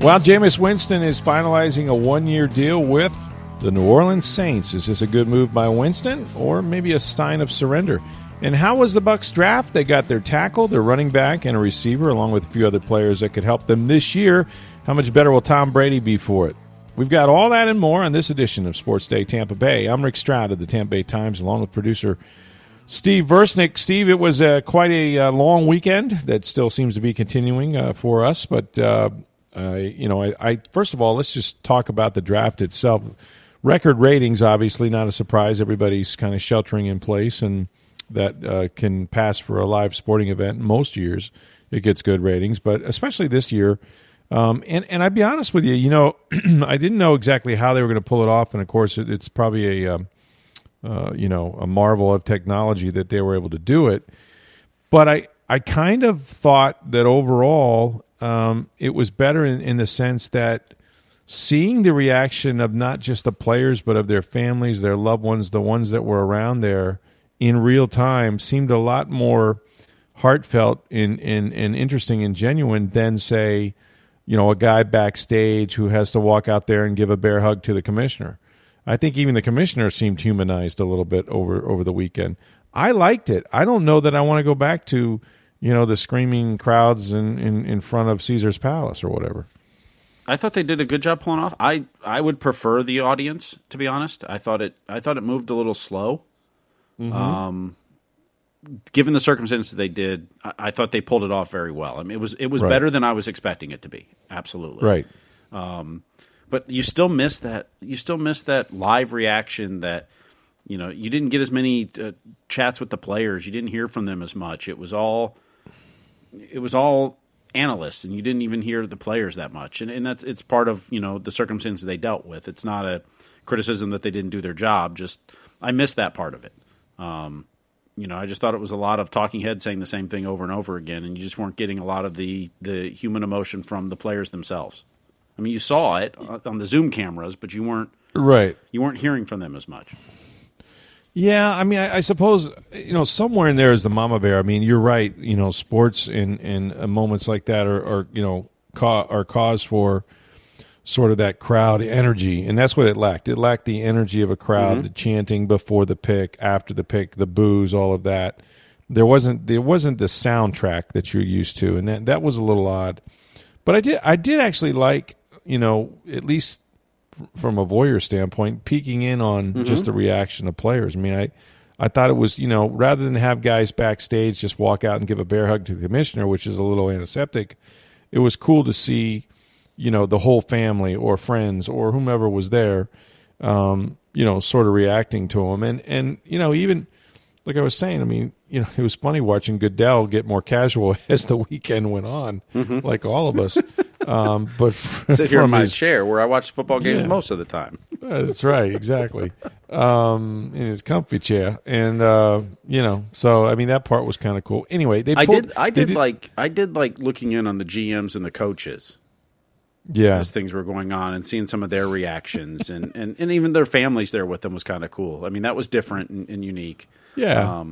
Well, Jameis Winston is finalizing a one-year deal with the New Orleans Saints. Is this a good move by Winston or maybe a sign of surrender? And how was the Bucs draft? They got their tackle, their running back, and a receiver, along with a few other players that could help them this year. How much better will Tom Brady be for it? We've got all that and more on this edition of Sports Day Tampa Bay. I'm Rick Stroud of the Tampa Bay Times, along with producer Steve Versnick. Steve, it was quite a long weekend that still seems to be continuing for us, but... I first of all, let's just talk about the draft itself. Record ratings, obviously, not a surprise. Everybody's kind of sheltering in place, and that can pass for a live sporting event. Most years it gets good ratings, but especially this year. And I'd be honest with you, I didn't know exactly how they were going to pull it off, and of course it's probably a marvel of technology that they were able to do it. But I kind of thought that overall... it was better in the sense that seeing the reaction of not just the players, but of their families, their loved ones, the ones that were around there in real time seemed a lot more heartfelt and interesting and genuine than, say, a guy backstage who has to walk out there and give a bear hug to the commissioner. I think even the commissioner seemed humanized a little bit over the weekend. I liked it. I don't know that I want to go back to the screaming crowds in front of Caesar's Palace or whatever. I thought they did a good job pulling off. I would prefer the audience, to be honest. I thought it moved a little slow. Mm-hmm. Given the circumstances they did, I thought they pulled it off very well. I mean, it was right. Better than I was expecting it to be. Absolutely right. But you still miss that. You still miss that live reaction that. You didn't get as many chats with the players. You didn't hear from them as much. It was all analysts, and you didn't even hear the players that much. And it's part of, the circumstances they dealt with. It's not a criticism that they didn't do their job. Just I missed that part of it. I just thought it was a lot of talking heads saying the same thing over and over again, and you just weren't getting a lot of the human emotion from the players themselves. I mean, you saw it on the Zoom cameras, but you weren't right. You weren't hearing from them as much. Yeah, I mean, I suppose, somewhere in there is the mama bear. I mean, you're right, sports and moments like that are cause for sort of that crowd energy, and that's what it lacked. It lacked the energy of a crowd, mm-hmm. The chanting before the pick, after the pick, the boos, all of that. There wasn't the soundtrack that you're used to, and that was a little odd. But I did actually like, at least from a voyeur standpoint, peeking in on mm-hmm. just the reaction of players. I mean, I thought it was, rather than have guys backstage just walk out and give a bear hug to the commissioner, which is a little antiseptic, it was cool to see, the whole family or friends or whomever was there, sort of reacting to him. And even like I was saying, I mean, it was funny watching Goodell get more casual as the weekend went on, mm-hmm. like all of us. But sit here in my chair where I watch football games most of the time. That's right, exactly. In his comfy chair, and so I mean that part was kind of cool. Anyway, I did like looking in on the GMs and the coaches. Yeah, as things were going on and seeing some of their reactions, and even their families there with them was kind of cool. I mean that was different and unique. Yeah.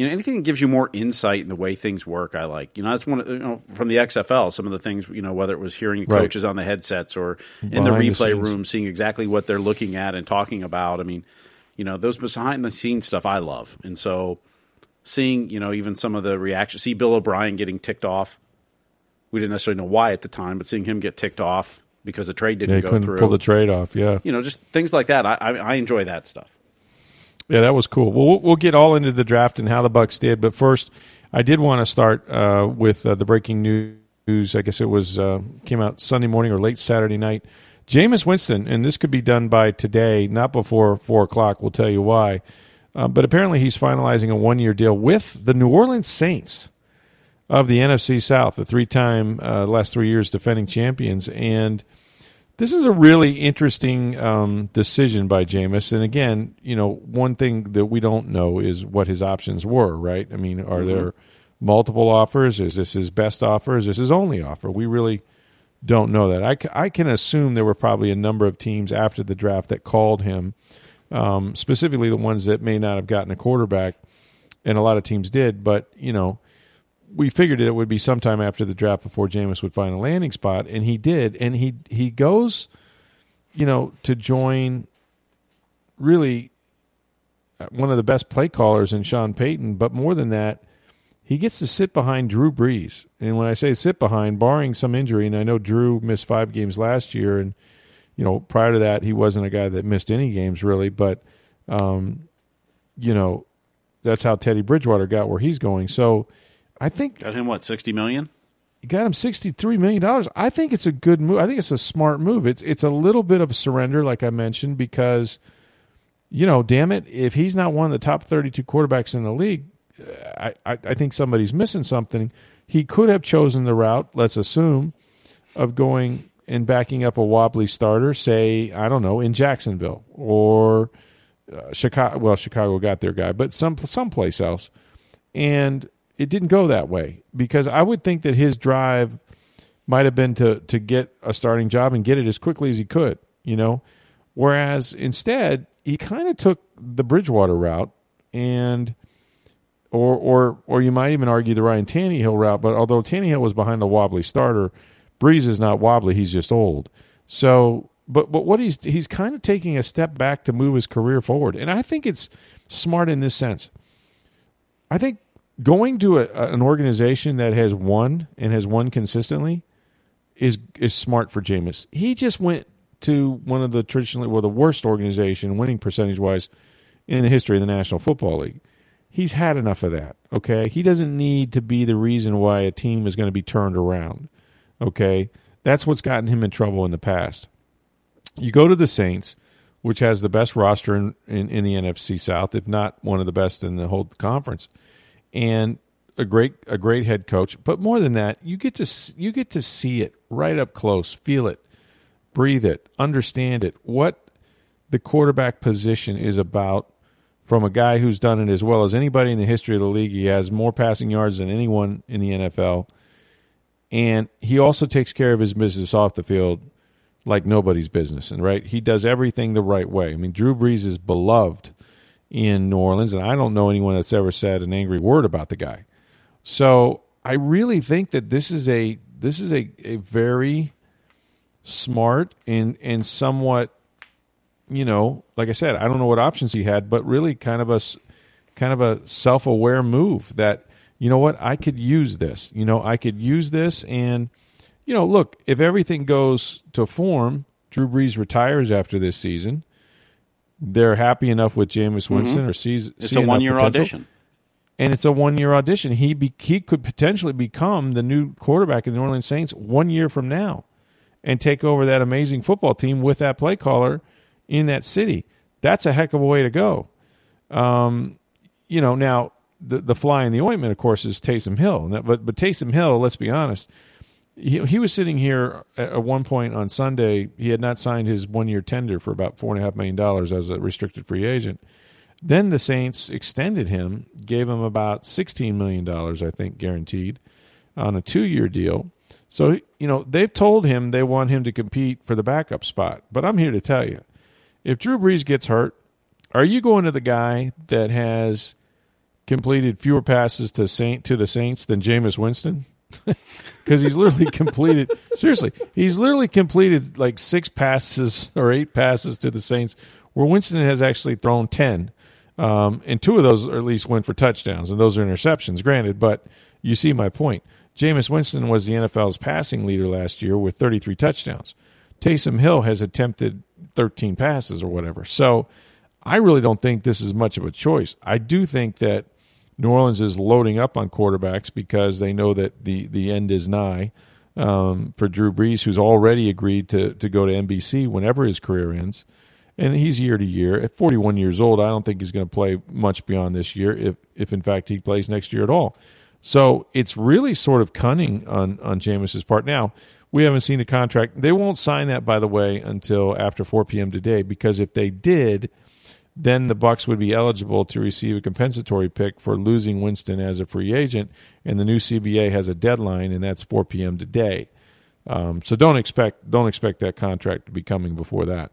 Anything that gives you more insight in the way things work, I like. That's one of, from the XFL, some of the things, whether it was hearing the coaches on the headsets or in the replay room, seeing exactly what they're looking at and talking about. I mean, those behind-the-scenes stuff I love. And so seeing, even some of the reactions, see Bill O'Brien getting ticked off. We didn't necessarily know why at the time, but seeing him get ticked off because the trade didn't go through. Yeah, couldn't pull the trade off, yeah. Just things like that. I enjoy that stuff. Yeah, that was cool. Well, we'll get all into the draft and how the Bucs did, but first, I did want to start with the breaking news. I guess it was came out Sunday morning or late Saturday night. Jameis Winston, and this could be done by today, not before 4 o'clock. We'll tell you why. But apparently he's finalizing a one-year deal with the New Orleans Saints. of the NFC South, the three-time last 3 years defending champions. And this is a really interesting decision by Jameis. And again, you know, one thing that we don't know is what his options were, right? I mean, are there multiple offers? Is this his best offer? Is this his only offer? We really don't know that. I can assume there were probably a number of teams after the draft that called him, specifically the ones that may not have gotten a quarterback, and a lot of teams did. But, you know, we figured it would be sometime after the draft before Jameis would find a landing spot, and he did. And he goes, you know, to join really one of the best play callers in Sean Payton. But more than that, he gets to sit behind Drew Brees. And when I say sit behind, barring some injury, and I know Drew missed 5 games last year, and, you know, prior to that, he wasn't a guy that missed any games really. But, you know, that's how Teddy Bridgewater got where he's going. So, I think got him what, $60 million? You got him $63 million. I think it's a good move. I think it's a smart move. It's a little bit of surrender, like I mentioned, because, you know, damn it, if he's not one of the top 32 quarterbacks in the league, I think somebody's missing something. He could have chosen the route, let's assume, of going and backing up a wobbly starter, say, I don't know, in Jacksonville or Chicago. Well, Chicago got their guy, but someplace else, and it didn't go that way, because I would think that his drive might have been to get a starting job and get it as quickly as he could, you know, whereas instead he kind of took the Bridgewater route and or you might even argue the Ryan Tannehill route. But although Tannehill was behind the wobbly starter, Breeze is not wobbly, he's just old. So but what he's kind of taking a step back to move his career forward, and I think it's smart in this sense. I think going to an organization that has won and has won consistently is smart for Jameis. He just went to one of the traditionally, well, the worst organization winning percentage-wise in the history of the National Football League. He's had enough of that, okay? He doesn't need to be the reason why a team is going to be turned around, okay? That's what's gotten him in trouble in the past. You go to the Saints, which has the best roster in the NFC South, if not one of the best in the whole conference, and a great head coach. But more than that, you get to see it right up close, feel it, breathe it, understand it, what the quarterback position is about from a guy who's done it as well as anybody in the history of the league. He has more passing yards than anyone in the NFL, and he also takes care of his business off the field like nobody's business. And right, he does everything the right way. I mean, Drew Brees is beloved in New Orleans, and I don't know anyone that's ever said an angry word about the guy. So I really think that this is a very smart and somewhat, you know, like I said, I don't know what options he had, but really kind of a self-aware move that, you know what, I could use this. You know, I could use this, and, you know, look, if everything goes to form, Drew Brees retires after this season. They're happy enough with Jameis Winston, or sees it's a 1 year audition, and it's a 1 year audition. He could potentially become the new quarterback of the New Orleans Saints 1 year from now, and take over that amazing football team with that play caller in that city. That's a heck of a way to go. You know, now the fly in the ointment, of course, is Taysom Hill. But Taysom Hill, let's be honest, he was sitting here at one point on Sunday. He had not signed his 1 year tender for about $4.5 million as a restricted free agent. Then the Saints extended him, gave him about $16 million, I think, guaranteed on a 2-year deal. So, you know, they've told him they want him to compete for the backup spot. But I'm here to tell you, if Drew Brees gets hurt, are you going to the guy that has completed fewer passes to the Saints than Jameis Winston? Because he's literally completed seriously, he's literally completed like 6 passes or 8 passes to the Saints, where Winston has actually thrown 10, and 2 of those at least went for touchdowns, and those are interceptions, granted, but you see my point. Jameis Winston was the NFL's passing leader last year with 33 touchdowns. Taysom Hill has attempted 13 passes or whatever. So I really don't think this is much of a choice. I do think that New Orleans is loading up on quarterbacks because they know that the end is nigh for Drew Brees, who's already agreed to go to NBC whenever his career ends. And he's year to year. At 41 years old, I don't think he's going to play much beyond this year, if in fact he plays next year at all. So it's really sort of cunning on Jameis's part. Now, we haven't seen the contract. They won't sign that, by the way, until after 4 p.m. today, because if they did, then the Bucs would be eligible to receive a compensatory pick for losing Winston as a free agent, and the new CBA has a deadline, and that's 4 p.m. today. So don't expect that contract to be coming before that.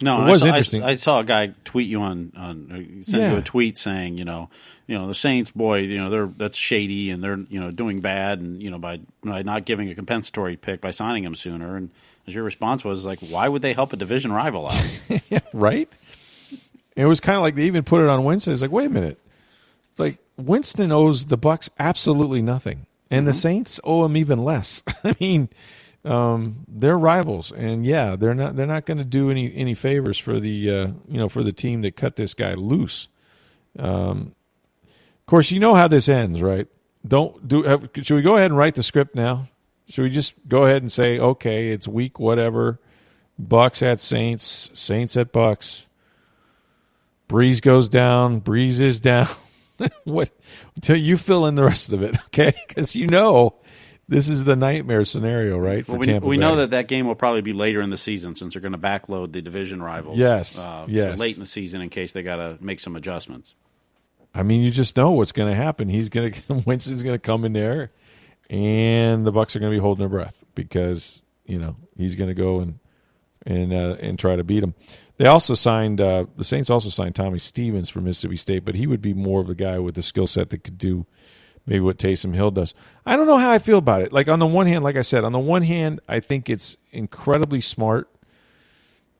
No, it was interesting. I saw a guy tweet you send you a tweet saying, you know, the Saints, boy, you know, that's shady, and they're, you know, doing bad, and, you know, by not giving a compensatory pick, by signing him sooner. And as your response was like, why would they help a division rival out? Yeah, right. It was kind of like they even put it on Winston. It's like, wait a minute, like Winston owes the Bucs absolutely nothing, and the Saints owe him even less. I mean. They're rivals, and yeah, they're not going to do any favors for the for the team that cut this guy loose. Of course, you know how this ends, right? Should we go ahead and write the script now? Should we just go ahead and say, okay, it's week whatever, Bucs at Saints, Saints at Bucs. Breeze goes down, Breeze is down. What? Until you fill in the rest of it, okay? Because you know. This is the nightmare scenario, right, for Tampa Bay. We know that game will probably be later in the season, since they're going to backload the division rivals to late in the season in case they got to make some adjustments. I mean, you just know what's going to happen. Winston's going to come in there, and the Bucs are going to be holding their breath because, you know, he's going to go and try to beat them. They also signed the Saints also signed Tommy Stevens from Mississippi State, but he would be more of a guy with the skill set that could do maybe what Taysom Hill does. I don't know how I feel about it. Like, on the one hand, like I said, I think it's incredibly smart.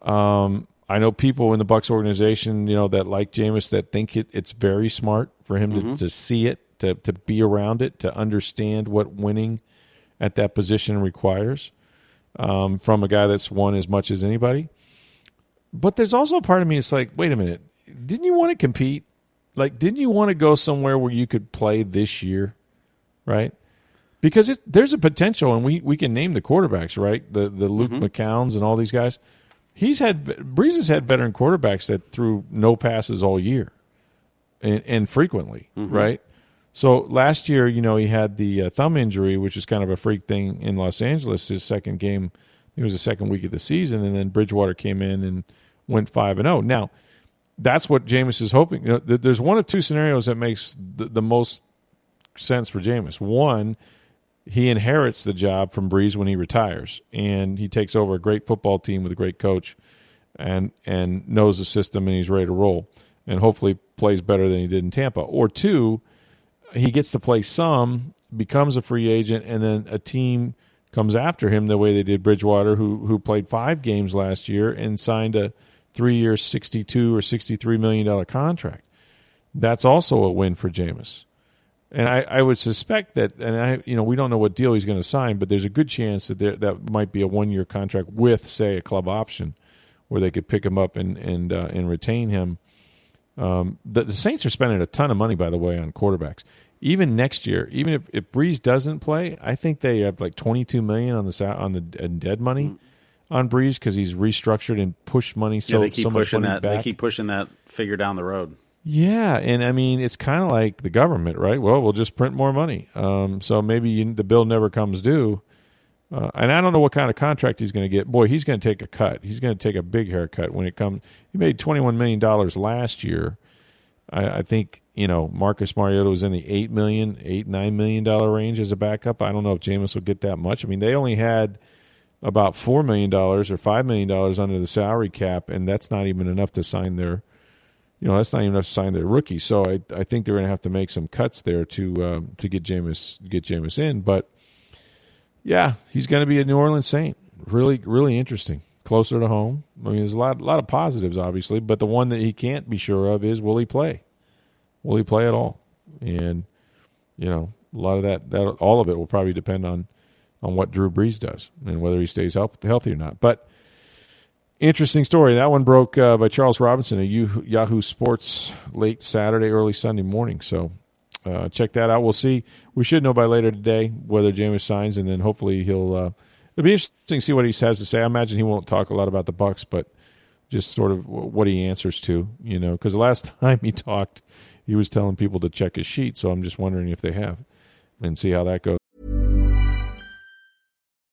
I know people in the Bucs organization, you know, that like Jameis, that think it's very smart for him to see it, to be around it, to understand what winning at that position requires from a guy that's won as much as anybody. But there's also a part of me that's like, wait a minute, didn't you want to compete? Like, didn't you want to go somewhere where you could play this year, right? Because there's a potential, and we can name the quarterbacks, right? The Luke McCowns and all these guys. Brees has had veteran quarterbacks that threw no passes all year and frequently, right? So last year, you know, he had the thumb injury, which is kind of a freak thing in Los Angeles. His second game, it was the second week of the season, and then Bridgewater came in and went 5-0. Now, that's what Jameis is hoping. You know, there's one of two scenarios that makes the most sense for Jameis. One, he inherits the job from Brees when he retires, and he takes over a great football team with a great coach and knows the system, and he's ready to roll, and hopefully plays better than he did in Tampa. Or two, he gets to play some, becomes a free agent, and then a team comes after him the way they did Bridgewater, who played 5 games last year and signed a 3-year, $62 or $63 million contract. That's also a win for Jameis. And I would suspect that, and we don't know what deal he's going to sign, but there's a good chance that that might be a 1-year contract with, say, a club option where they could pick him up and retain him. The Saints are spending a ton of money, by the way, on quarterbacks. Even next year, even if Breeze doesn't play, I think they have like $22 million on the dead money. On Breeze, because he's restructured and pushed money back. They keep pushing that figure down the road. Yeah, and I mean, it's kind of like the government, right? Well, we'll just print more money. So maybe the bill never comes due. And I don't know what kind of contract he's going to get. Boy, he's going to take a cut. He's going to take a big haircut when it comes. He made $21 million last year. I think, you know, Marcus Mariota was in the $8 million range as a backup. I don't know if Jameis will get that much. I mean, they only had about $4 million or $5 million under the salary cap, and that's not even enough to sign their rookie. So I think they're going to have to make some cuts there to get Jameis in. But yeah, he's going to be a New Orleans Saint. Really, really interesting. Closer to home. I mean, there's a lot of positives, obviously, but the one that he can't be sure of is, will he play? Will he play at all? And you know, a lot of that all of it will probably depend on what Drew Brees does and whether he stays healthy or not. But interesting story. That one broke by Charles Robinson at Yahoo Sports late Saturday, early Sunday morning. So check that out. We'll see. We should know by later today whether Jameis signs, and then hopefully it'll be interesting to see what he has to say. I imagine he won't talk a lot about the Bucs, but just sort of what he answers to, you know, because the last time he talked, he was telling people to check his sheet, so I'm just wondering if they have and see how that goes.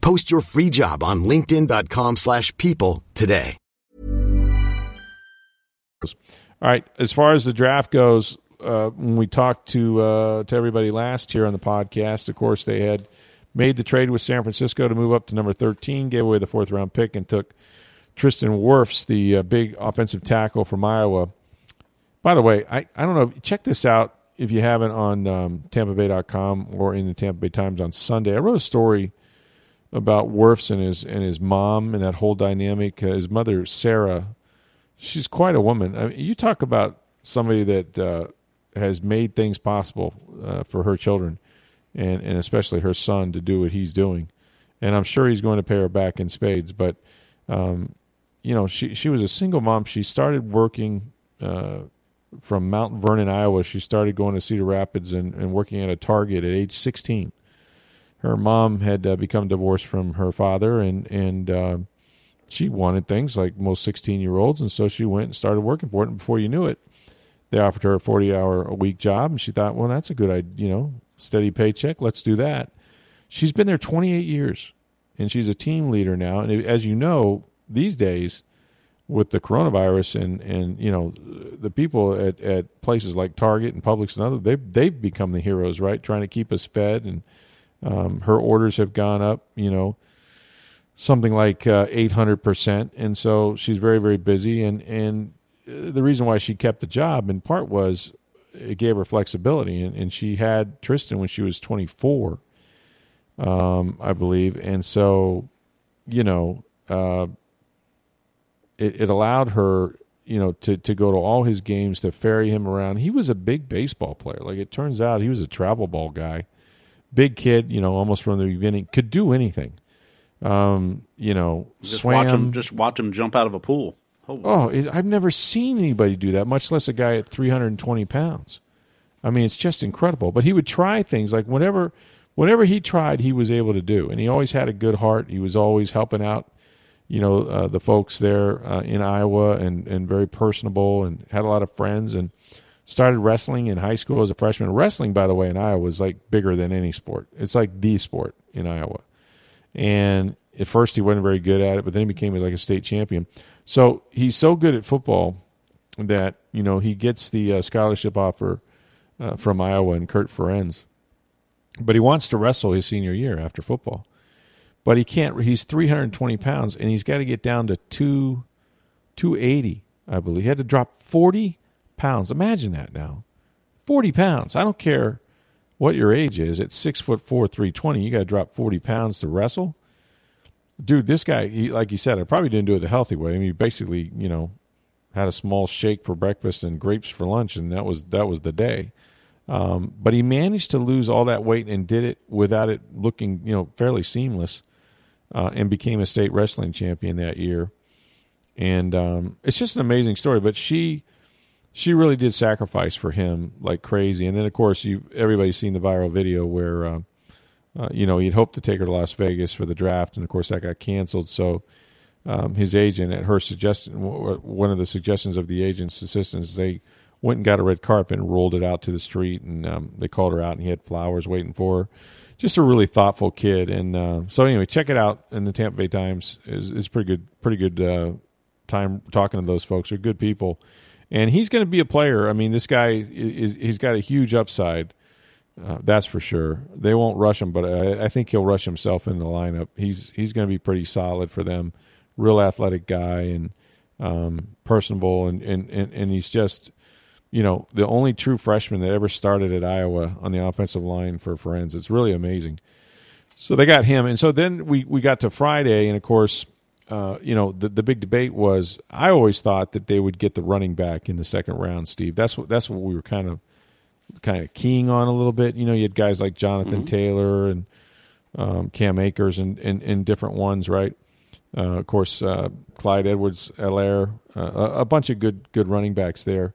Post your free job on linkedin.com/people today. All right, as far as the draft goes, when we talked to everybody last year on the podcast, of course, they had made the trade with San Francisco to move up to number 13, gave away the fourth-round pick, and took Tristan Wirfs, the big offensive tackle from Iowa. By the way, I don't know. Check this out if you haven't on TampaBay.com or in the Tampa Bay Times on Sunday. I wrote a story about Wirfs and his mom and that whole dynamic. His mother, Sarah, she's quite a woman. I mean, you talk about somebody that has made things possible for her children and especially her son to do what he's doing. And I'm sure he's going to pay her back in spades. But, you know, she was a single mom. She started working from Mount Vernon, Iowa. She started going to Cedar Rapids and working at a Target at age 16. Her mom had become divorced from her father, and she wanted things like most 16-year-olds, and so she went and started working for it. And before you knew it, they offered her a 40-hour-a-week job, and she thought, well, that's a good idea, you know, steady paycheck. Let's do that. She's been there 28 years, and she's a team leader now. And as you know, these days, with the coronavirus and you know, the people at places like Target and Publix and others, they've become the heroes, right, trying to keep us fed. And her orders have gone up, you know, something like 800%. And so she's very, very busy. And the reason why she kept the job in part was it gave her flexibility. And she had Tristan when she was 24, I believe. And so, you know, it allowed her, you know, to go to all his games, to ferry him around. He was a big baseball player. Like, it turns out he was a travel ball guy. Big kid, you know, almost from the beginning, could do anything. You know, just watch him jump out of a pool. I've never seen anybody do that, much less a guy at 320 pounds. I mean, it's just incredible. But he would try things like whatever he tried, he was able to do. And he always had a good heart. He was always helping out, you know, the folks there in Iowa and very personable and had a lot of friends and started wrestling in high school as a freshman. Wrestling, by the way, in Iowa was like bigger than any sport. It's like the sport in Iowa. And at first he wasn't very good at it, but then he became like a state champion. So he's so good at football that, you know, he gets the scholarship offer from Iowa and Kurt Ferenz. But he wants to wrestle his senior year after football. But he can't. He's 320 pounds, and he's got to get down to 280, I believe. He had to drop 40 pounds. Imagine that now. 40 pounds. I don't care what your age is. At 6'4", 320, you got to drop 40 pounds to wrestle. Dude, this guy, like he said, I probably didn't do it the healthy way. I mean, he basically, you know, had a small shake for breakfast and grapes for lunch, and that was the day. But he managed to lose all that weight and did it without it looking, you know, fairly seamless, and became a state wrestling champion that year. And it's just an amazing story. But she really did sacrifice for him like crazy. And then, of course, everybody's seen the viral video where, you know, he'd hoped to take her to Las Vegas for the draft. And, of course, that got canceled. So his agent, at her suggestion, one of the suggestions of the agent's assistants, they went and got a red carpet and rolled it out to the street. And they called her out, and he had flowers waiting for her. Just a really thoughtful kid. And so, anyway, check it out in the Tampa Bay Times. It's pretty good time talking to those folks. They're good people. And he's going to be a player. I mean, this guy, he's got a huge upside, that's for sure. They won't rush him, but I think he'll rush himself in the lineup. He's going to be pretty solid for them. Real athletic guy and personable, and he's just, you know, the only true freshman that ever started at Iowa on the offensive line for Ferenz. It's really amazing. So they got him. And so then we got to Friday, and, of course, you know, the big debate was, I always thought that they would get the running back in the second round, Steve. That's what we were kind of kind of keying on a little bit. You know, you had guys like Jonathan Taylor and Cam Akers and different ones, right? Of course, Clyde Edwards-Helaire, a bunch of good running backs there.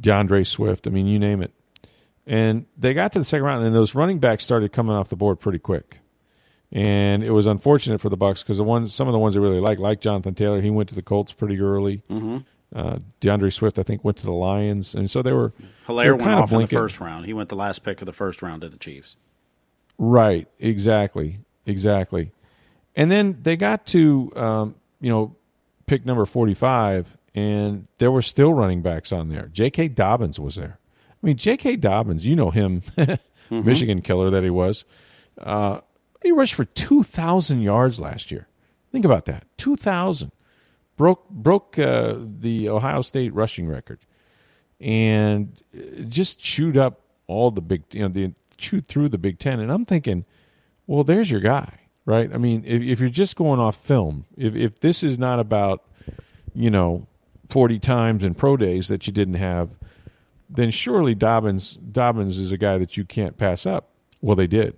DeAndre Swift, I mean, you name it. And they got to the second round, and those running backs started coming off the board pretty quick. And it was unfortunate for the Bucs because some of the ones they really like Jonathan Taylor, he went to the Colts pretty early. Mm-hmm. DeAndre Swift, I think, went to the Lions. And so they were Helaire went off in the first round. He went the last pick of the first round to the Chiefs. Right, exactly. And then they got to, pick number 45, and there were still running backs on there. J.K. Dobbins was there. I mean, J.K. Dobbins, you know him, Michigan killer that he was. He rushed for 2,000 yards last year. Think about that, 2,000. Broke the Ohio State rushing record, and just chewed up all the big, chewed through the Big Ten. And I'm thinking, well, there's your guy, right? I mean, if you're just going off film, if this is not about, 40 times in pro days that you didn't have, then surely Dobbins is a guy that you can't pass up. Well, they did.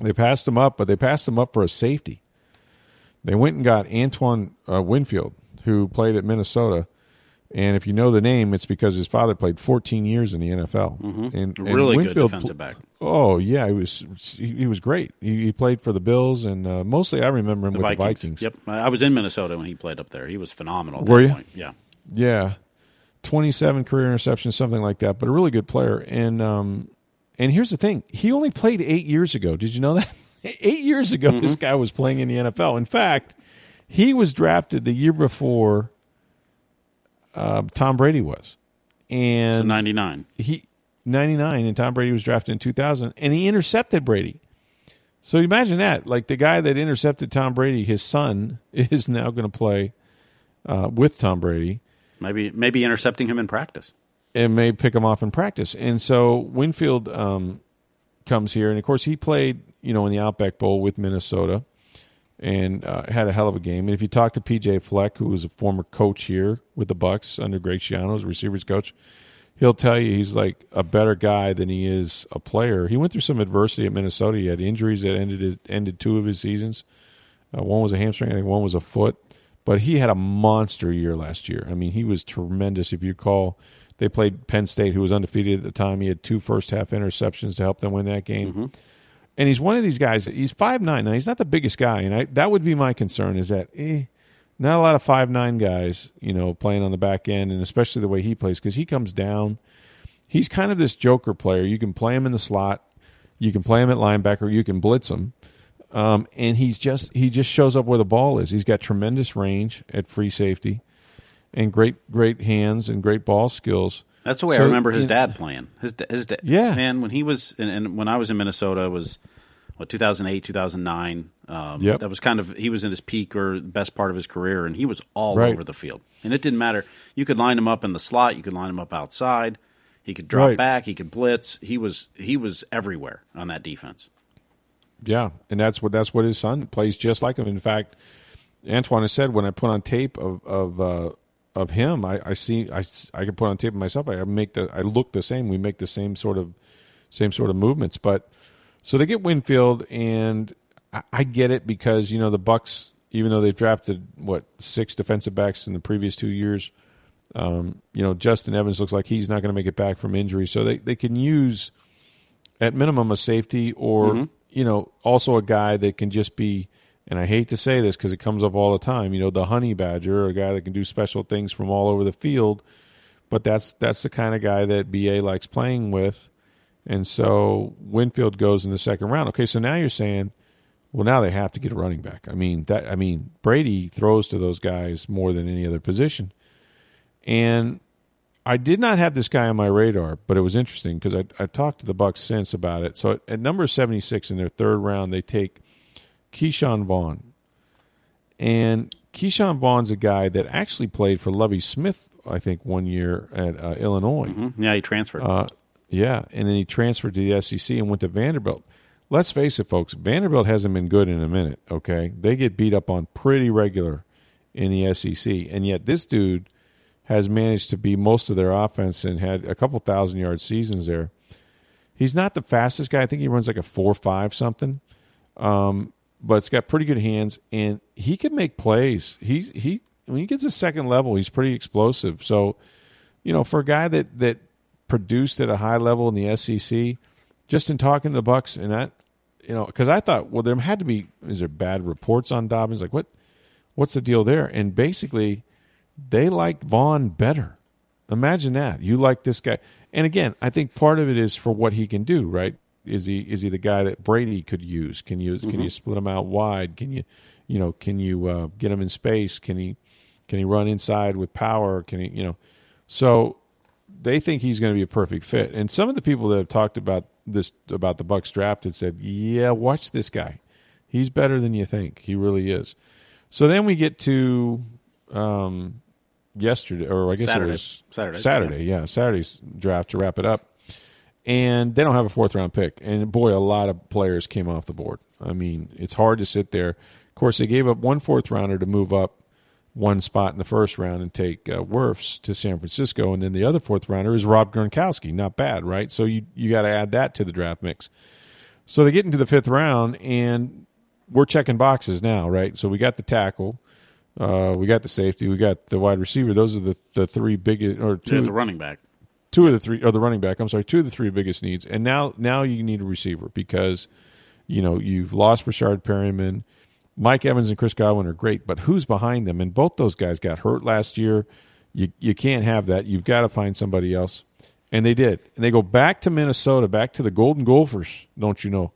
They passed him up, but they passed him up for a safety. They went and got Antoine Winfield, who played at Minnesota. And if you know the name, it's because his father played 14 years in the NFL. Mm-hmm. And really Winfield, good defensive back. Oh, yeah. He was great. He played for the Bills, and mostly I remember him with the Vikings. Yep. I was in Minnesota when he played up there. He was phenomenal at that point. Yeah. Yeah. 27 career interceptions, something like that, but a really good player. And here's the thing. He only played 8 years ago. Did you know that? 8 years ago, this guy was playing in the NFL. In fact, he was drafted the year before Tom Brady was. And so 99. 99, and Tom Brady was drafted in 2000, and he intercepted Brady. So imagine that. Like, the guy that intercepted Tom Brady, his son, is now going to play with Tom Brady. Maybe intercepting him in practice. It may pick him off in practice. And so Winfield comes here, and, of course, he played – in the Outback Bowl with Minnesota, and had a hell of a game. And if you talk to P.J. Fleck, who was a former coach here with the Bucs under Greg Schiano, his receivers coach, he'll tell you he's like a better guy than he is a player. He went through some adversity at Minnesota. He had injuries that ended two of his seasons. One was a hamstring, I think one was a foot. But he had a monster year last year. I mean, he was tremendous. If you recall, they played Penn State, who was undefeated at the time. He had two first-half interceptions to help them win that game. Mm-hmm. And he's one of these guys. He's 5'9". Now, he's not the biggest guy, and that would be my concern is that not a lot of 5'9" guys, playing on the back end, and especially the way he plays because he comes down. He's kind of this joker player. You can play him in the slot. You can play him at linebacker. You can blitz him. And he just shows up where the ball is. He's got tremendous range at free safety and great hands and great ball skills. That's the way I remember his dad playing. His dad, yeah, man. When he was and when I was in Minnesota, it was 2008, 2009. That was kind of he was in his peak or best part of his career, and he was all over the field. And it didn't matter. You could line him up in the slot. You could line him up outside. He could drop back. He could blitz. He was everywhere on that defense. Yeah, and that's what his son plays just like him. In fact, Antoine has said when I put on tape of him, I can put on tape myself. I look the same. We make the same sort of movements. But so they get Winfield, and I get it because the Bucs, even though they've drafted six defensive backs in the previous 2 years, Justin Evans looks like he's not going to make it back from injury, so they can use at minimum a safety or also a guy that can just be. And I hate to say this because it comes up all the time, the honey badger, a guy that can do special things from all over the field, but that's the kind of guy that BA likes playing with. And so Winfield goes in the second round. Okay, so now you're saying, well, now they have to get a running back. I mean Brady throws to those guys more than any other position. And I did not have this guy on my radar, but it was interesting because I talked to the Bucs since about it. So at number 76 in their third round, they take Keyshawn Vaughn. And Keyshawn Vaughn's a guy that actually played for Lovie Smith, I think, 1 year at Illinois. Mm-hmm. Yeah, he transferred. And then he transferred to the SEC and went to Vanderbilt. Let's face it, folks, Vanderbilt hasn't been good in a minute, okay? They get beat up on pretty regular in the SEC, and yet this dude has managed to be most of their offense and had a couple thousand-yard seasons there. He's not the fastest guy. I think he runs like a 4.5 something, but it's got pretty good hands, and he can make plays. He when he gets to second level, he's pretty explosive. So, you know, for a guy that produced at a high level in the SEC, just in talking to the Bucs, and that, you know, because I thought, well, there had to be, is there bad reports on Dobbins? Like, what's the deal there? And basically, they liked Vaughn better. Imagine that. You like this guy. And again, I think part of it is for what he can do, right? Is he the guy that Brady could use? Can you split him out wide? Can you get him in space? Can he run inside with power? So they think he's going to be a perfect fit. And some of the people that have talked about this, about the Bucs draft, had said, yeah, watch this guy. He's better than you think. He really is. So then we get to yesterday, or I guess Saturday. It was Saturday. Yeah, Saturday's draft to wrap it up. And they don't have a fourth-round pick. And, boy, a lot of players came off the board. I mean, it's hard to sit there. Of course, they gave up one fourth-rounder to move up one spot in the first round and take Wirfs to San Francisco, and then the other fourth-rounder is Rob Gronkowski. Not bad, right? So you got to add that to the draft mix. So they get into the fifth round, and we're checking boxes now, right? So we got the tackle. We got the safety. We got the wide receiver. Those are the three biggest – or two. Yeah, the running back. Two of the three – or the running back. I'm sorry, two of the three biggest needs. And now you need a receiver because, you know, you've lost Rashard Perryman. Mike Evans and Chris Godwin are great, but who's behind them? And both those guys got hurt last year. You can't have that. You've got to find somebody else. And they did. And they go back to Minnesota, back to the Golden Gophers, don't you know?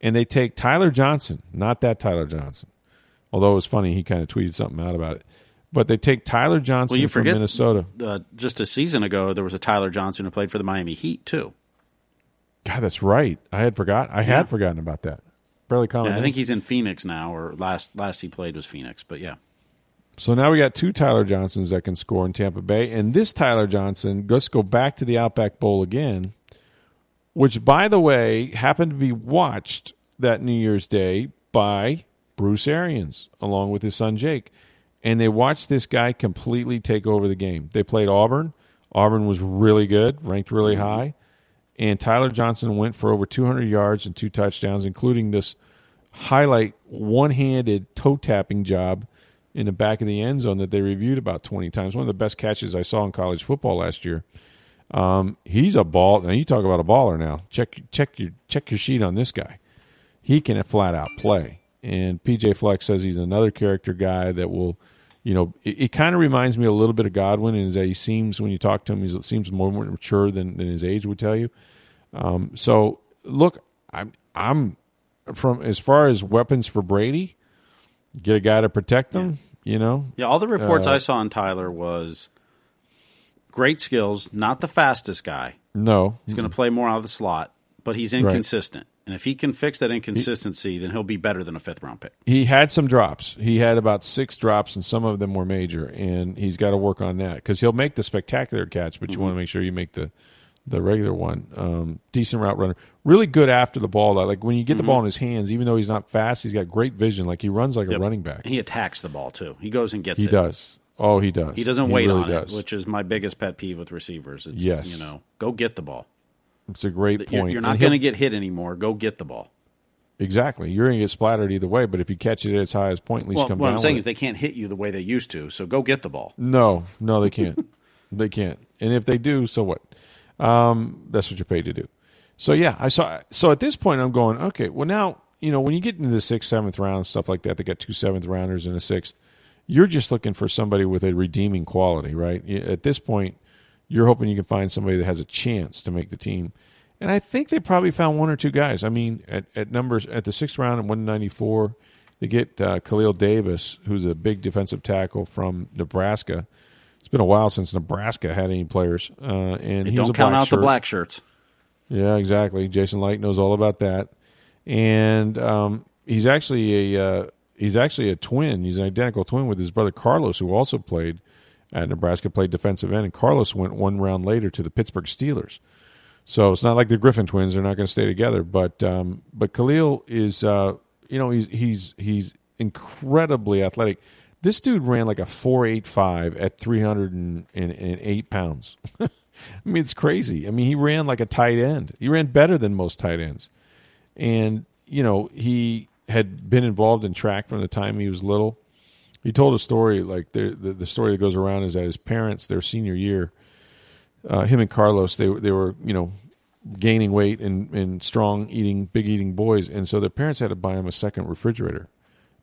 And they take Tyler Johnson, not that Tyler Johnson. Although it was funny, he kind of tweeted something out about it. But they take Tyler Johnson from Minnesota. Just a season ago, there was a Tyler Johnson who played for the Miami Heat, too. God, that's right. I had forgotten about that. Yeah, I think he's in Phoenix now, or last he played was Phoenix, but yeah. So now we got two Tyler Johnsons that can score in Tampa Bay, and this Tyler Johnson, let's go back to the Outback Bowl again, which, by the way, happened to be watched that New Year's Day by Bruce Arians, along with his son Jake, and they watched this guy completely take over the game. They played Auburn. Auburn was really good, ranked really high. And Tyler Johnson went for over 200 yards and two touchdowns, including this highlight one-handed toe-tapping job in the back of the end zone that they reviewed about 20 times. One of the best catches I saw in college football last year. He's a ball. Now, you talk about a baller now. Check your sheet on this guy. He can flat-out play. And P.J. Fleck says he's another character guy that will, you know, it kind of reminds me a little bit of Godwin, and he seems, when you talk to him, he seems more mature than his age would tell you. So look, I'm from, as far as weapons for Brady, get a guy to protect them, you know? Yeah, all the reports I saw on Tyler was great skills, not the fastest guy. No. He's going to play more out of the slot, but he's inconsistent. Right. And if he can fix that inconsistency, then he'll be better than a fifth-round pick. He had some drops. He had about 6 drops, and some of them were major, and he's got to work on that because he'll make the spectacular catch, but you want to make sure you make the regular one. Decent route runner. Really good after the ball. Like when you get the ball in his hands, even though he's not fast, he's got great vision. Like he runs like a running back. And he attacks the ball too. He goes and gets it. He does. Oh, he does. He doesn't wait on it, which is my biggest pet peeve with receivers. It's, you know, go get the ball. It's a great point. You're not going to get hit anymore. Go get the ball. Exactly. You're going to get splattered either way, but if you catch it at its highest point, at least come down. What I'm saying is they can't hit you the way they used to, so go get the ball. No, they can't. They can't. And if they do, so what? That's what you're paid to do. So, yeah, I saw. So at this point, I'm going, okay, well, now, you know, when you get into the sixth, seventh round, stuff like that, they got 2 seventh rounders and a sixth. You're just looking for somebody with a redeeming quality, right? At this point, you're hoping you can find somebody that has a chance to make the team. And I think they probably found one or two guys. I mean, at numbers, at the sixth round at 194, they get Khalil Davis, who's a big defensive tackle from Nebraska. It's been a while since Nebraska had any players. And he don't count out the black shirts. Yeah, exactly. Jason Light knows all about that. And he's actually a twin. He's an identical twin with his brother Carlos, who also played at Nebraska, played defensive end, and Carlos went one round later to the Pittsburgh Steelers. So it's not like the Griffin twins; they're not going to stay together. But Khalil is, he's incredibly athletic. This dude ran like a 4.85 at 308 pounds. I mean, it's crazy. I mean, he ran like a tight end. He ran better than most tight ends. And, you know, he had been involved in track from the time he was little. He told a story, like the story that goes around is that his parents, their senior year, him and Carlos, they were, you know, gaining weight and big eating boys. And so their parents had to buy him a second refrigerator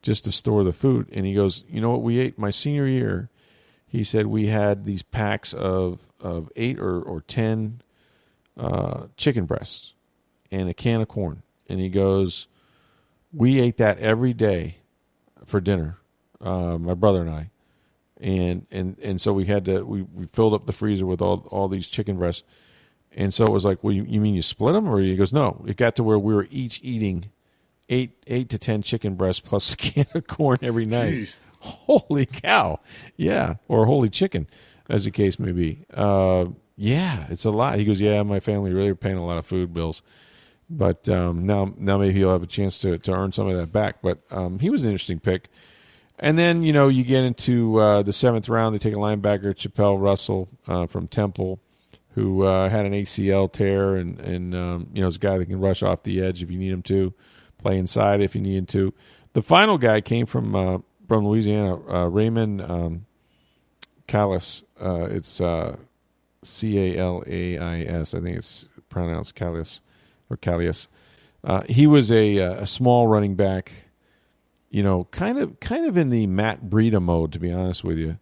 just to store the food. And he goes, you know what we ate my senior year? He said we had these packs of 8 or 10 chicken breasts and a can of corn. And he goes, we ate that every day for dinner, my brother and I. And so we had to, we filled up the freezer with all these chicken breasts. And so it was like, well, you mean you split them? Or he goes, no, it got to where we were each eating eight to 10 chicken breasts plus a can of corn every night. Jeez. Holy cow. Yeah. Or holy chicken, as the case may be. Yeah, it's a lot. He goes, yeah, my family really are paying a lot of food bills. But now maybe he'll have a chance to earn some of that back. But he was an interesting pick. And then, you know, you get into the seventh round. They take a linebacker, Chappelle Russell from Temple, who had an ACL tear and you know, is a guy that can rush off the edge if you need him to, play inside if you need him to. The final guy came from Louisiana, Raymond Calais. It's C-A-L-A-I-S. I think it's pronounced Calais or Calais. He was a small running back. You know, kind of in the Matt Breida mode, to be honest with you,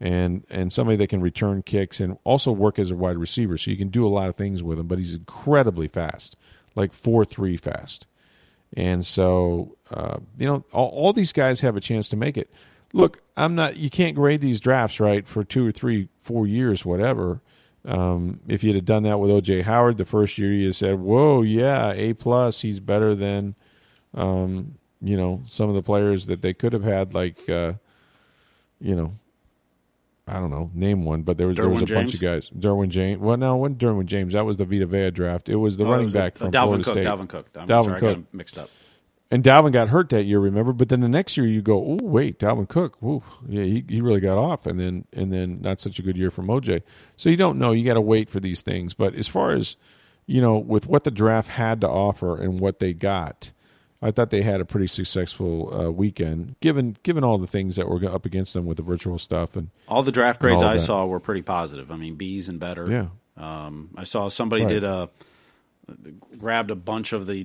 and somebody that can return kicks and also work as a wide receiver, so you can do a lot of things with him. But he's incredibly fast, like 4.3 fast, and so you know, all these guys have a chance to make it. Look, you can't grade these drafts right for 2 or 3, 4 years, whatever. If you'd have done that with O.J. Howard the first year, you'd have said, "Whoa, yeah, A+, he's better than." You know, some of the players that they could have had, like, you know, I don't know, name one, but there was a bunch of guys. Derwin James. Well, no, it wasn't Derwin James. That was the Vita Vea draft. It was the running back from Florida State. Dalvin Cook. I got him mixed up. And Dalvin got hurt that year, remember? But then the next year you go, oh, wait, Dalvin Cook. Ooh, yeah, he really got off. And then not such a good year from OJ. So you don't know. You got to wait for these things. But as far as, you know, with what the draft had to offer and what they got, I thought they had a pretty successful weekend, given all the things that were up against them with the virtual stuff. And all the draft grades I saw were pretty positive. I mean, B's and better. Yeah. I saw somebody grabbed a bunch of the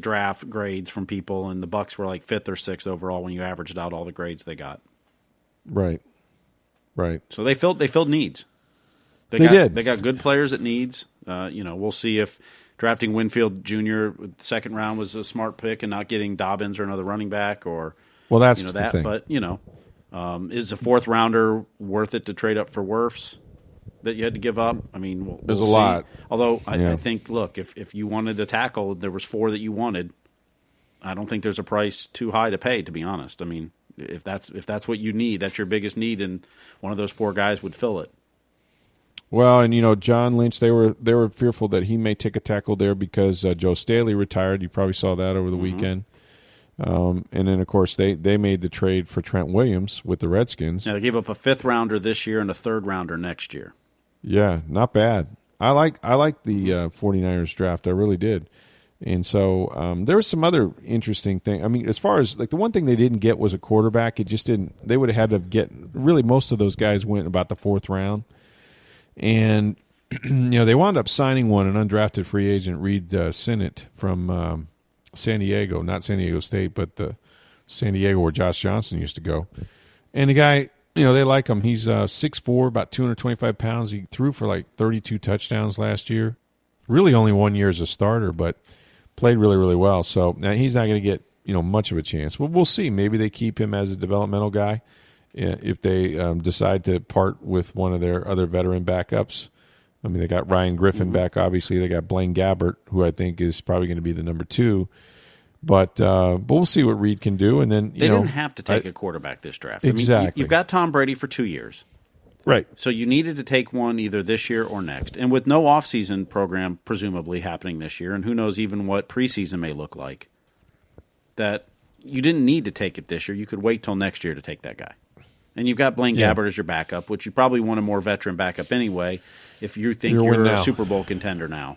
draft grades from people, and the Bucks were like 5th or 6th overall when you averaged out all the grades they got. Right. So they filled needs. They did. They got good players at needs. You know, we'll see if drafting Winfield Jr. second round was a smart pick, and not getting Dobbins or another running back, or well, that's, you know, that. The thing. But you know, is a 4th rounder worth it to trade up for Wirfs that you had to give up? I mean, there's a lot. Although I think, look, if you wanted to tackle, there was 4 that you wanted. I don't think there's a price too high to pay, to be honest. I mean, if that's what you need, that's your biggest need, and one of those 4 guys would fill it. Well, and you know, John Lynch, they were fearful that he may take a tackle there because Joe Staley retired. You probably saw that over the weekend. And then, of course, they made the trade for Trent Williams with the Redskins. Yeah, they gave up a 5th rounder this year and a 3rd rounder next year. Yeah, not bad. I like the 49ers draft. I really did. And so there was some other interesting thing. I mean, as far as like the one thing they didn't get was a quarterback. It just didn't. They would have had to get really most of those guys went about the 4th round. And, you know, they wound up signing an undrafted free agent, Reed Sinnott from San Diego, not San Diego State, but the San Diego where Josh Johnson used to go. And the guy, you know, they like him. He's 6'4", about 225 pounds. He threw for like 32 touchdowns last year. Really only 1 year as a starter, but played really, really well. So now he's not going to get, you know, much of a chance. But we'll see. Maybe they keep him as a developmental guy. If they decide to part with one of their other veteran backups. I mean, they got Ryan Griffin back, obviously. They got Blaine Gabbert, who I think is probably going to be the number 2. But we'll see what Reed can do. And then they didn't have to take a quarterback this draft. Exactly. I mean, you've got Tom Brady for 2 years. Right. So you needed to take one either this year or next. And with no offseason program presumably happening this year, and who knows even what preseason may look like, that you didn't need to take it this year. You could wait till next year to take that guy. And you've got Blaine Gabbert as your backup, which you probably want a more veteran backup anyway if you think you're a Super Bowl contender now.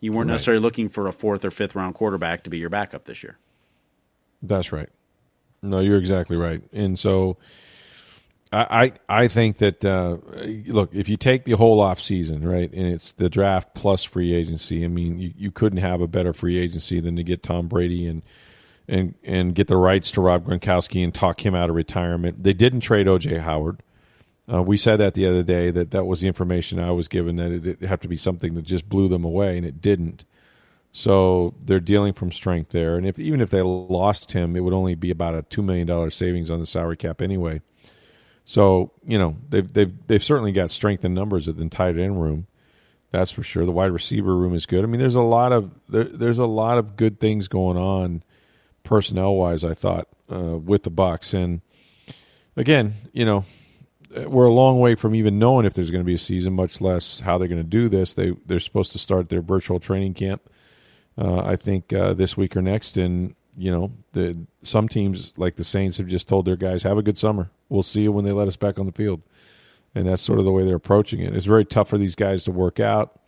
You weren't necessarily looking for a fourth or fifth round quarterback to be your backup this year. That's right. No, you're exactly right. And so I think that, look, if you take the whole offseason, right, and it's the draft plus free agency, I mean, you couldn't have a better free agency than to get Tom Brady and get the rights to Rob Gronkowski and talk him out of retirement. They didn't trade O.J. Howard. We said that the other day, that was the information I was given, that it'd have to be something that just blew them away, and it didn't. So they're dealing from strength there. And even if they lost him, it would only be about a $2 million savings on the salary cap anyway. So, you know, they've certainly got strength in numbers at the tight end room. That's for sure. The wide receiver room is good. I mean, there's a lot of good things going on personnel-wise, I thought, with the Bucs. And again, you know, we're a long way from even knowing if there's going to be a season, much less how they're going to do this. They're supposed to start their virtual training camp, I think, this week or next. And, you know, some teams like the Saints have just told their guys, have a good summer. We'll see you when they let us back on the field. And that's sort of the way they're approaching it. It's very tough for these guys to work out.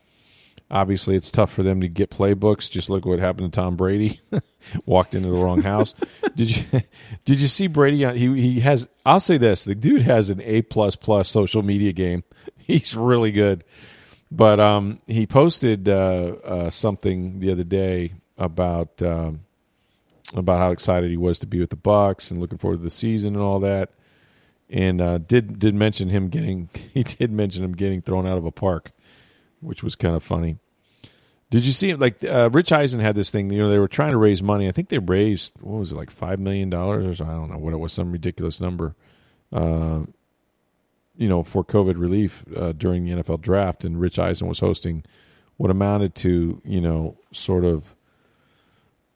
Obviously, it's tough for them to get playbooks. Just look what happened to Tom Brady. Walked into the wrong house. Did you see Brady? He has. I'll say this: the dude has an A++ social media game. He's really good. But he posted something the other day about how excited he was to be with the Bucs and looking forward to the season and all that. And did mention him getting. He did mention him getting thrown out of a park, which was kind of funny. Did you see it? Like, Rich Eisen had this thing, you know, they were trying to raise money. I think they raised, what was it, like $5 million or so? I don't know what it was, some ridiculous number, you know, for COVID relief during the NFL draft. And Rich Eisen was hosting what amounted to, you know, sort of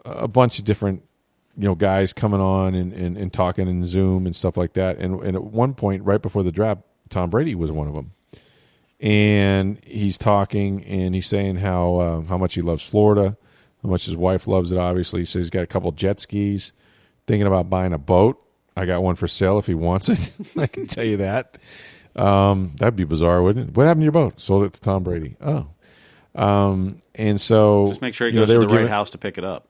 a bunch of different, you know, guys coming on and talking in Zoom and stuff like that. And at one point, right before the draft, Tom Brady was one of them. And he's talking, and he's saying how much he loves Florida, how much his wife loves it, obviously. So he's got a couple jet skis, thinking about buying a boat. I got one for sale if he wants it. I can tell you that. That'd be bizarre, wouldn't it? What happened to your boat? Sold it to Tom Brady. Oh. And so... Just make sure he goes to the right house to pick it up.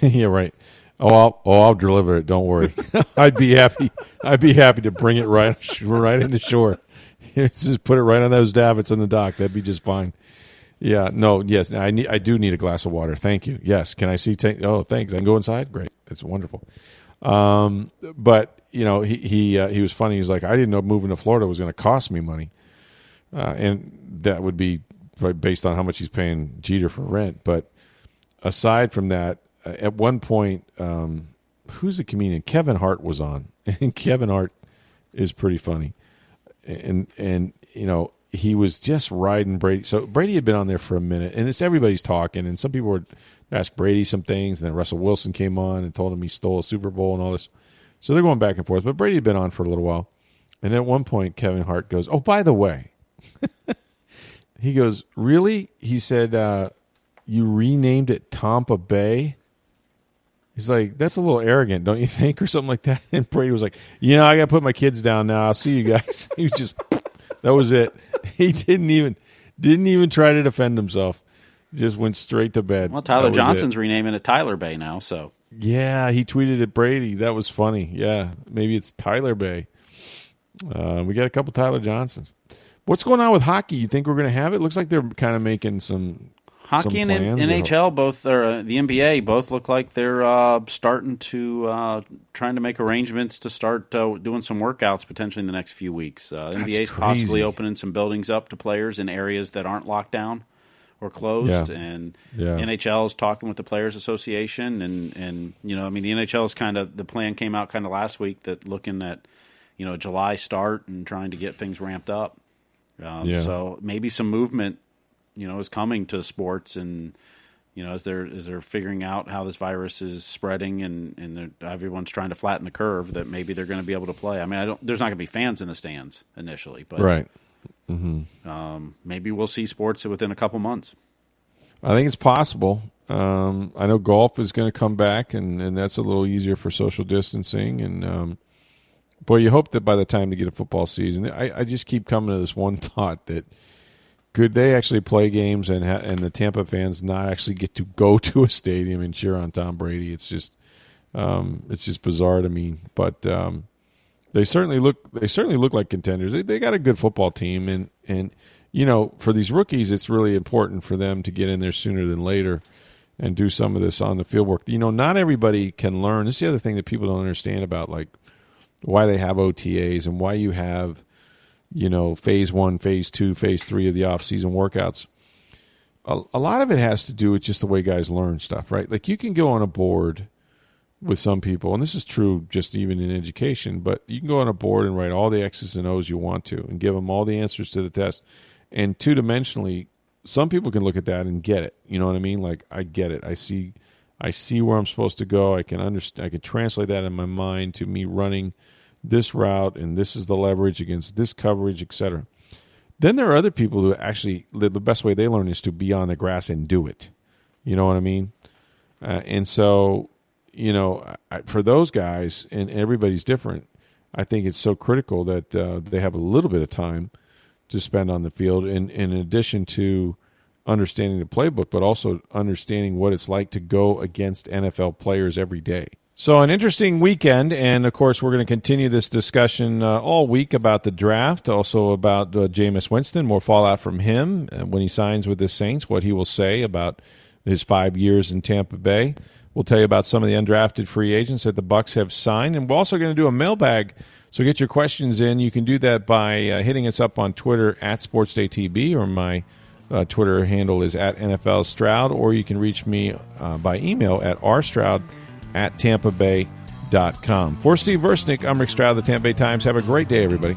Yeah, right. I'll deliver it. Don't worry. I'd be happy to bring it right into shore. Just put it right on those davits on the dock. That'd be just fine. Yeah. No. Yes. I do need a glass of water. Thank you. Yes. Can I see? Oh, thanks. I can go inside. Great. It's wonderful. But you know, he was funny. He's like, I didn't know moving to Florida was going to cost me money, and that would be based on how much he's paying Jeter for rent. But aside from that, at one point, who's the comedian? Kevin Hart was on, and Kevin Hart is pretty funny. And you know, he was just riding Brady. So Brady had been on there for a minute, and it's everybody's talking, and some people were asked Brady some things, and then Russell Wilson came on and told him he stole a Super Bowl and all this. So they're going back and forth, but Brady had been on for a little while. And at one point, Kevin Hart goes, oh, by the way. He goes, really? He said, you renamed it Tampa Bay? He's like, that's a little arrogant, don't you think, or something like that? And Brady was like, you know, I got to put my kids down now. I'll see you guys. He was just, that was it. He didn't even try to defend himself. Just went straight to bed. Well, Tyler Johnson's renaming it Tyler Bay now, so. Yeah, he tweeted at Brady. That was funny. Yeah, maybe it's Tyler Bay. We got a couple Tyler Johnsons. What's going on with hockey? You think we're going to have it? Looks like they're kind of making some... Hockey and NHL, both or the NBA, both look like they're starting to trying to make arrangements to start doing some workouts potentially in the next few weeks. NBA's possibly opening some buildings up to players in areas that aren't locked down or closed, and NHL's talking with the Players Association, and you know, I mean, the NHL's kind of the plan came out kind of last week that looking at, you know, July start and trying to get things ramped up. So maybe some movement, you know, is coming to sports, and you know, as they're figuring out how this virus is spreading, and everyone's trying to flatten the curve, that maybe they're going to be able to play. I mean, there's not going to be fans in the stands initially, but right. Mm-hmm. Maybe we'll see sports within a couple months. I think it's possible. I know golf is going to come back, and that's a little easier for social distancing. And boy, you hope that by the time they get a football season, I just keep coming to this one thought that could they actually play games and the Tampa fans not actually get to go to a stadium and cheer on Tom Brady? It's just bizarre to me. But they certainly look like contenders. They got a good football team, and you know, for these rookies, it's really important for them to get in there sooner than later and do some of this on the field work. You know, not everybody can learn. This is the other thing that people don't understand about, like, why they have OTAs and why you have, you know, phase one, phase two, phase three of the off-season workouts. A lot of it has to do with just the way guys learn stuff, right? Like, you can go on a board with some people, and this is true just even in education, but you can go on a board and write all the X's and O's you want to and give them all the answers to the test. And two-dimensionally, some people can look at that and get it. You know what I mean? Like, I get it. I see where I'm supposed to go. I can understand. I can translate that in my mind to me running this route, and this is the leverage against this coverage, etc. Then there are other people who actually, the best way they learn is to be on the grass and do it. You know what I mean? And so, you know, for those guys, and everybody's different, I think it's so critical that they have a little bit of time to spend on the field, and in addition to understanding the playbook, but also understanding what it's like to go against NFL players every day. So an interesting weekend, and of course we're going to continue this discussion all week about the draft, also about Jameis Winston, more fallout from him when he signs with the Saints, what he will say about his 5 years in Tampa Bay. We'll tell you about some of the undrafted free agents that the Bucs have signed, and we're also going to do a mailbag. So get your questions in. You can do that by hitting us up on Twitter at SportsDayTB, or my Twitter handle is at NFLStroud, or you can reach me by email at rstroud@tampabay.com. For Steve Versnick, I'm Rick Stroud of the Tampa Bay Times. Have a great day, everybody.